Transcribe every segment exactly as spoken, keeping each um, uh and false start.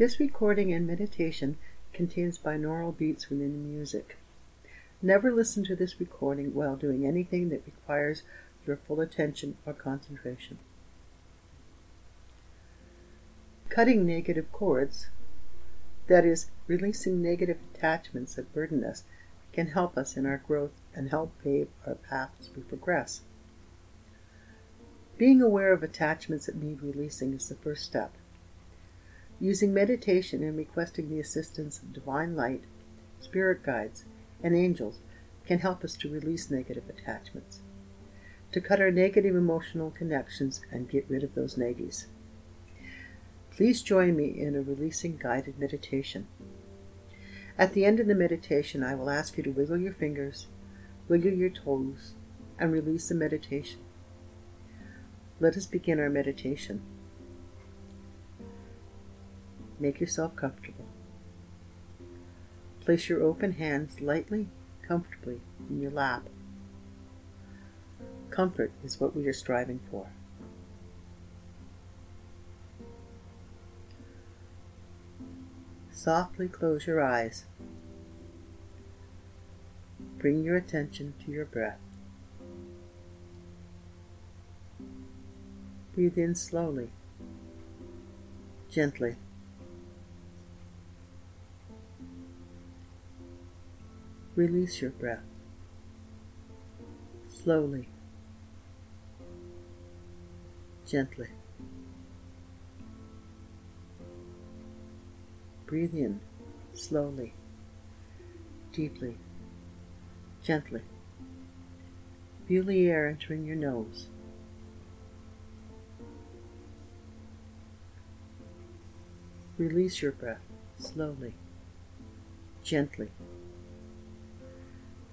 This recording and meditation contains binaural beats within the music. Never listen to this recording while doing anything that requires your full attention or concentration. Cutting negative cords, that is, releasing negative attachments that burden us, can help us in our growth and help pave our path as we progress. Being aware of attachments that need releasing is the first step. Using meditation and requesting the assistance of divine light, spirit guides, and angels can help us to release negative attachments, to cut our negative emotional connections and get rid of those naggies. Please join me in a releasing guided meditation. At the end of the meditation, I will ask you to wiggle your fingers, wiggle your toes, and release the meditation. Let us begin our meditation. Make yourself comfortable. Place your open hands lightly, comfortably in your lap. Comfort is what we are striving for. Softly close your eyes. Bring your attention to your breath. Breathe in slowly, gently. Release your breath, slowly, gently. Breathe in, slowly, deeply, gently. Feel the air entering your nose. Release your breath, slowly, gently.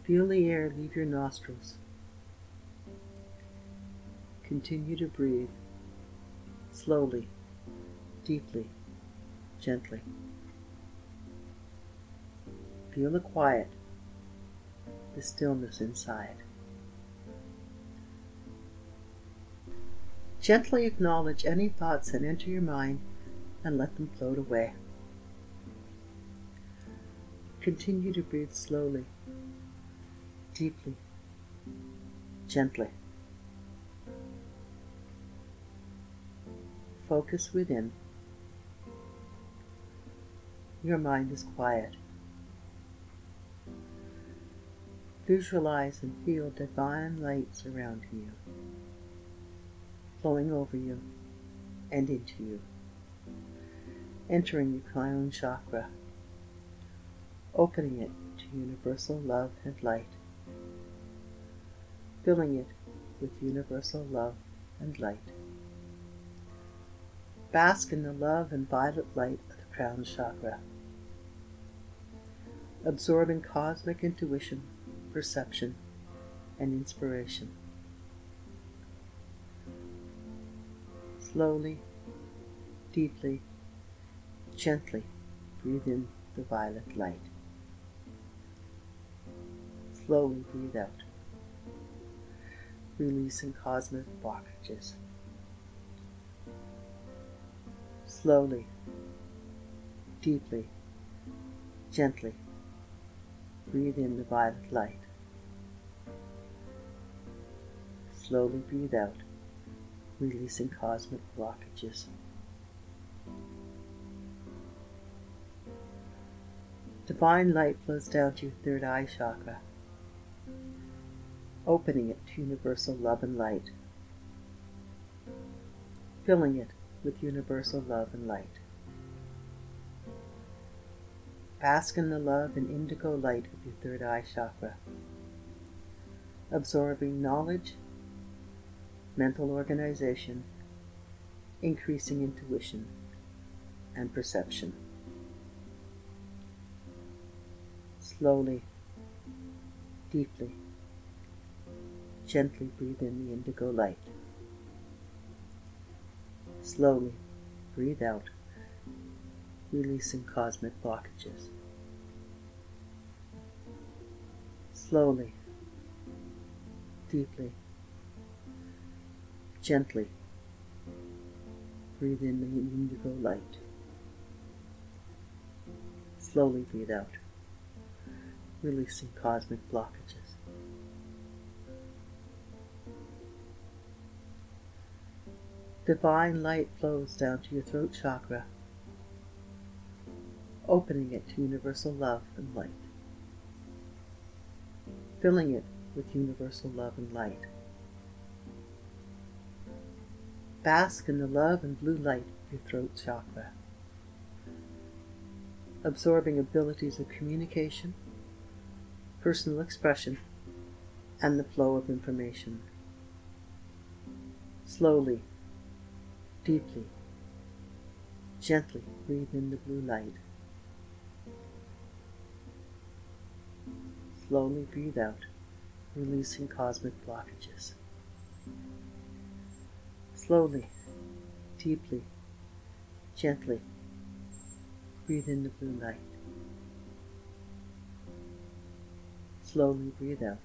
Feel the air leave your nostrils. Continue to breathe slowly, deeply, gently. Feel the quiet, the stillness inside. Gently acknowledge any thoughts that enter your mind and let them float away. Continue to breathe slowly, deeply, gently. Focus within. Your mind is quiet. Visualize and feel divine light surrounding you, flowing over you and into you, entering your crown chakra, opening it to universal love and light. Filling it with universal love and light. Bask in the love and violet light of the crown chakra. Absorb in cosmic intuition, perception, and inspiration. Slowly, deeply, gently breathe in the violet light. Slowly breathe out. Releasing cosmic blockages. Slowly, deeply, gently, breathe in the violet light. Slowly breathe out, releasing cosmic blockages. Divine light flows down to your third eye chakra, opening it to universal love and light, filling it with universal love and light. Bask in the love and indigo light of your third eye chakra, absorbing knowledge, mental organization, increasing intuition and perception. Slowly, deeply, gently breathe in the indigo light. Slowly breathe out, releasing cosmic blockages. Slowly, deeply, gently breathe in the indigo light. Slowly breathe out, releasing cosmic blockages. Divine light flows down to your throat chakra, opening it to universal love and light, filling it with universal love and light. Bask in the love and blue light of your throat chakra, absorbing abilities of communication, personal expression, and the flow of information. Slowly, deeply, gently breathe in the blue light. Slowly breathe out, releasing cosmic blockages. Slowly, deeply, gently breathe in the blue light. Slowly breathe out,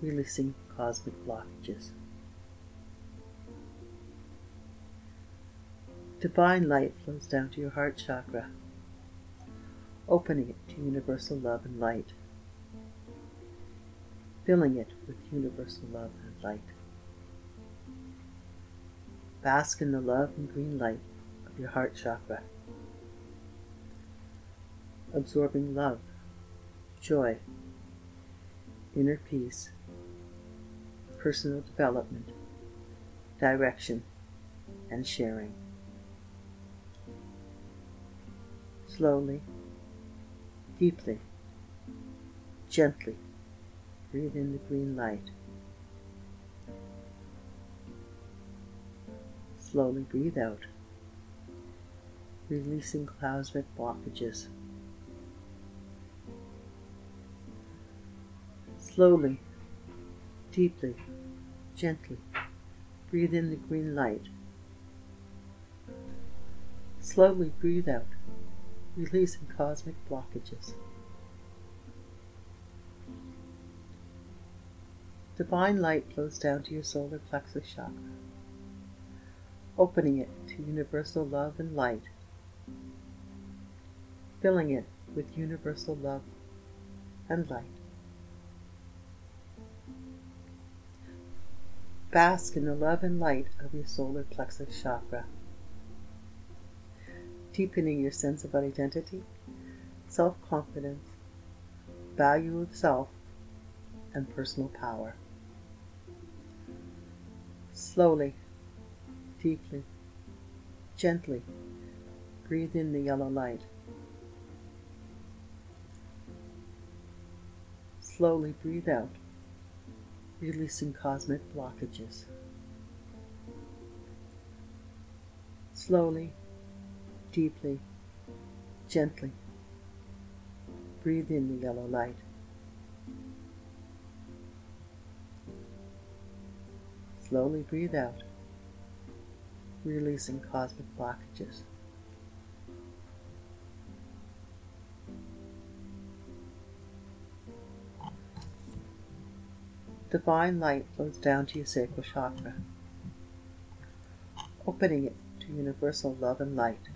releasing cosmic blockages. Divine light flows down to your heart chakra, opening it to universal love and light, filling it with universal love and light. Bask in the love and green light of your heart chakra, absorbing love, joy, inner peace, personal development, direction, and sharing. Slowly, deeply, gently breathe in the green light. Slowly breathe out, releasing cosmic blockages. Slowly, deeply, gently breathe in the green light. Slowly breathe out, releasing cosmic blockages. Divine light flows down to your solar plexus chakra, opening it to universal love and light, filling it with universal love and light. Bask in the love and light of your solar plexus chakra, deepening your sense of identity, self-confidence, value of self, and personal power. Slowly, deeply, gently breathe in the yellow light. Slowly breathe out, releasing cosmic blockages. Slowly, deeply, gently breathe in the yellow light. Slowly breathe out, releasing cosmic blockages. Divine light flows down to your sacral chakra, opening it to universal love and light,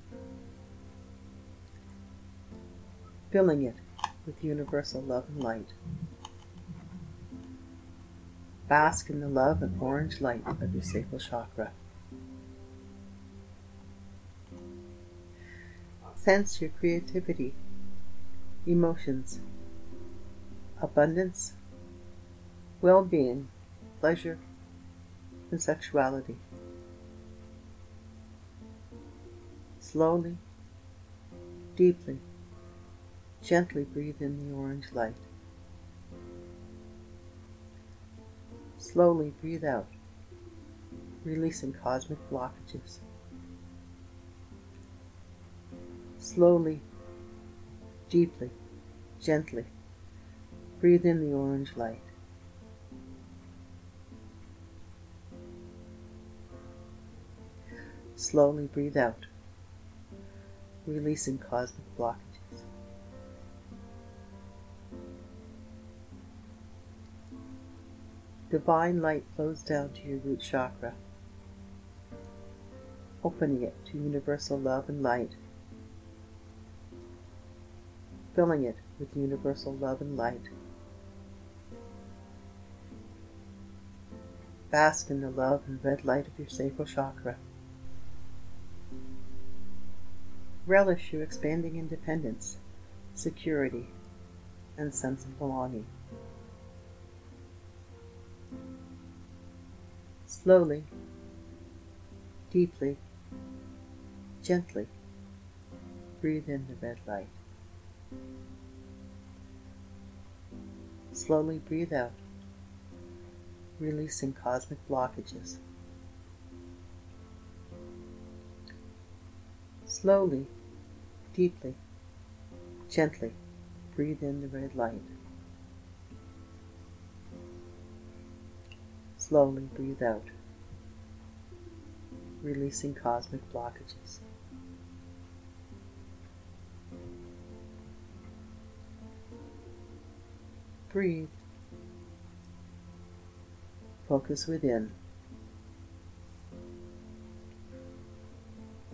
filling it with universal love and light. Bask in the love and orange light of your sacral chakra. Sense your creativity, emotions, abundance, well-being, pleasure, and sexuality. Slowly, deeply, gently breathe in the orange light. Slowly breathe out, releasing cosmic blockages. Slowly, deeply, gently breathe in the orange light. Slowly breathe out, releasing cosmic blockages. Divine light flows down to your root chakra, opening it to universal love and light, filling it with universal love and light. Bask in the love and red light of your sacral chakra. Relish your expanding independence, security, and sense of belonging. Slowly, deeply, gently, breathe in the red light. Slowly breathe out, releasing cosmic blockages. Slowly, deeply, gently, breathe in the red light. Slowly breathe out, releasing cosmic blockages. Breathe. Focus within.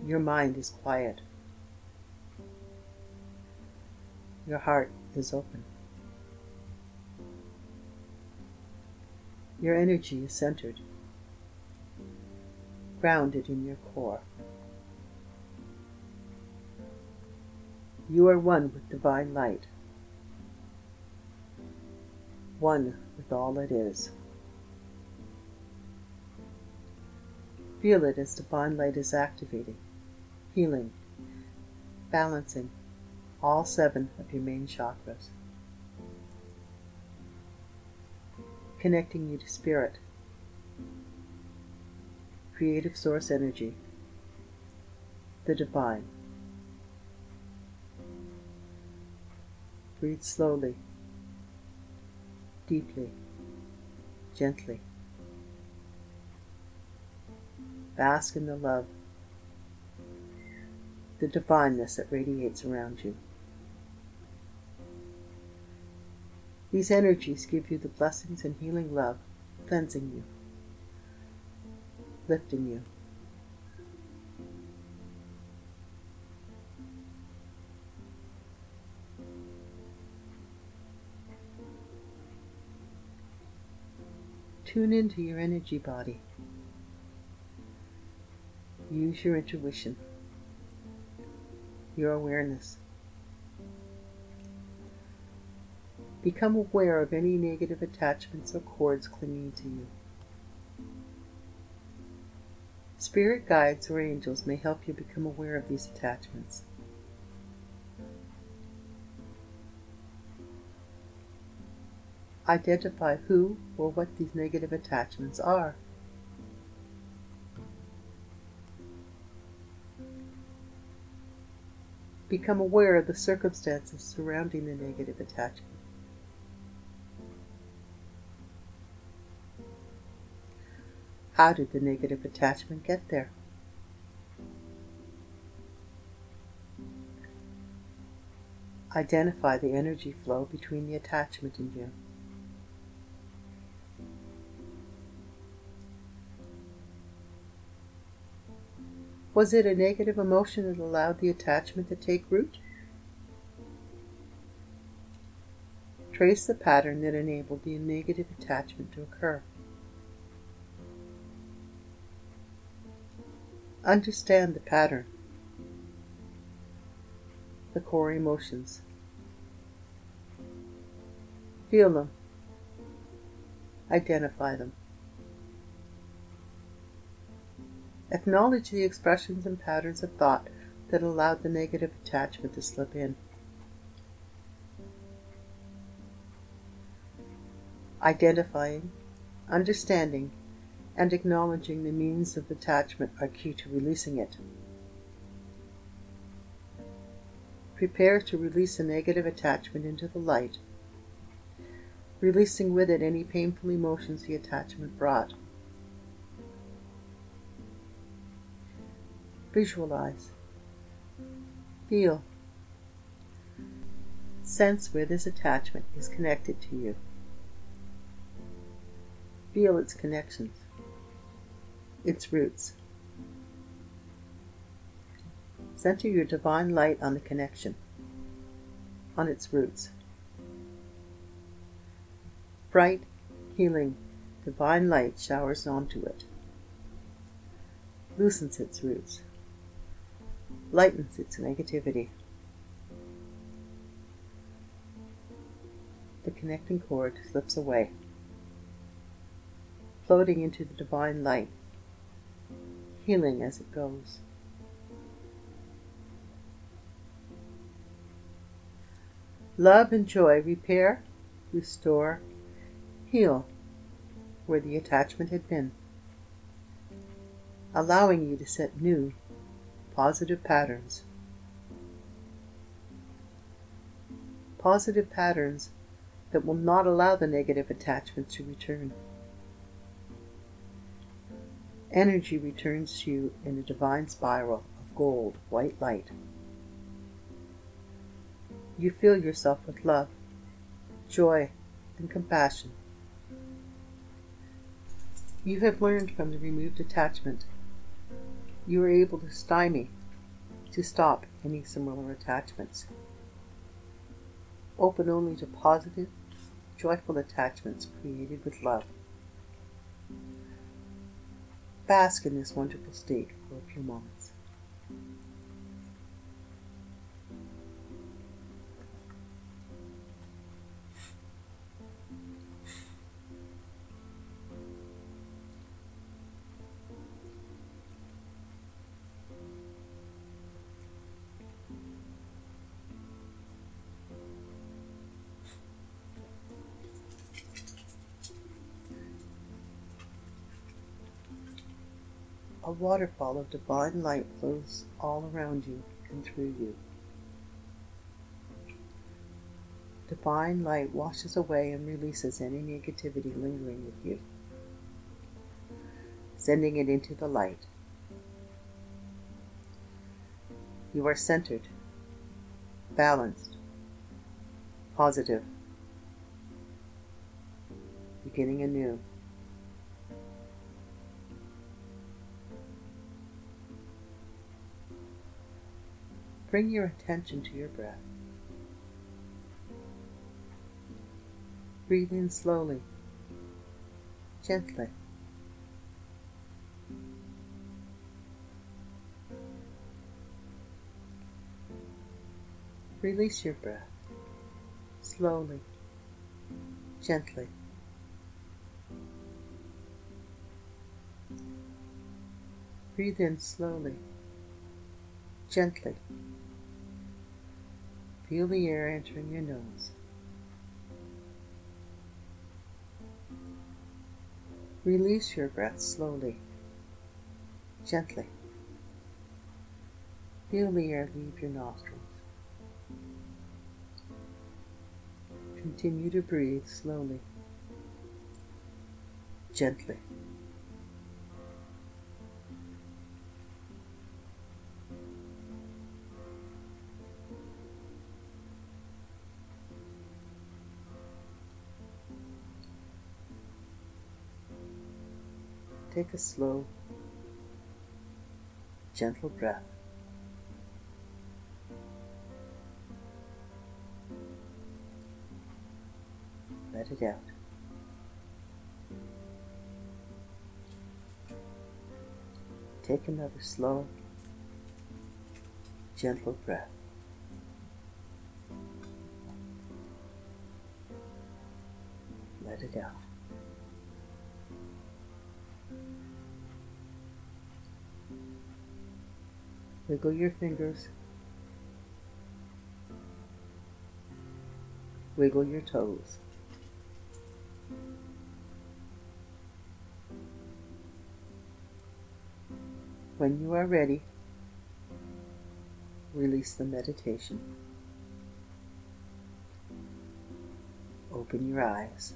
Your mind is quiet. Your heart is open. Your energy is centered, grounded in your core. You are one with divine light, one with all that is. Feel it as divine light is activating, healing, balancing all seven of your main chakras, connecting you to spirit, creative source energy, the divine. Breathe slowly, deeply, gently. Bask in the love, the divineness that radiates around you. These energies give you the blessings and healing love, cleansing you, lifting you. Tune into your energy body. Use your intuition, your awareness. Become aware of any negative attachments or cords clinging to you. Spirit guides or angels may help you become aware of these attachments. Identify who or what these negative attachments are. Become aware of the circumstances surrounding the negative attachment. How did the negative attachment get there? Identify the energy flow between the attachment and you. Was it a negative emotion that allowed the attachment to take root? Trace the pattern that enabled the negative attachment to occur. Understand the pattern, the core emotions. Feel them. Identify them. Acknowledge the expressions and patterns of thought that allowed the negative attachment to slip in. Identifying, understanding, and acknowledging the means of attachment are key to releasing it. Prepare to release a negative attachment into the light, releasing with it any painful emotions the attachment brought. Visualize, feel, sense where this attachment is connected to you. Feel its connections, its roots. Center your divine light on the connection. on its roots. Bright, healing, divine light showers onto it, loosens its roots, lightens its negativity. The connecting cord slips away, floating into the divine light, healing as it goes. Love and joy repair, restore, heal where the attachment had been, allowing you to set new, positive patterns. Positive patterns that will not allow the negative attachment to return. Energy returns to you in a divine spiral of gold, white light. You fill yourself with love, joy, and compassion. You have learned from the removed attachment. You are able to stymie, to stop any similar attachments. Open only to positive, joyful attachments created with love. Bask in this wonderful state for a few moments. A waterfall of divine light flows all around you and through you. Divine light washes away and releases any negativity lingering with you, sending it into the light. You are centered, balanced, positive, beginning anew. Bring your attention to your breath. Breathe in slowly, gently. Release your breath, slowly, gently. Breathe in slowly, gently. Feel the air entering your nose. Release your breath slowly, gently. Feel the air leave your nostrils. Continue to breathe slowly, gently. Take a slow, gentle breath. Let it out. Take another slow, gentle breath. Let it out. Wiggle your fingers, wiggle your toes. When you are ready, release the meditation. Open your eyes.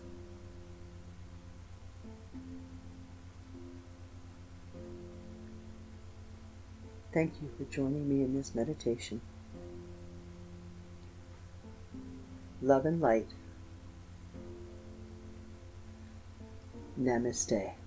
Thank you for joining me in this meditation. Love and light. Namaste.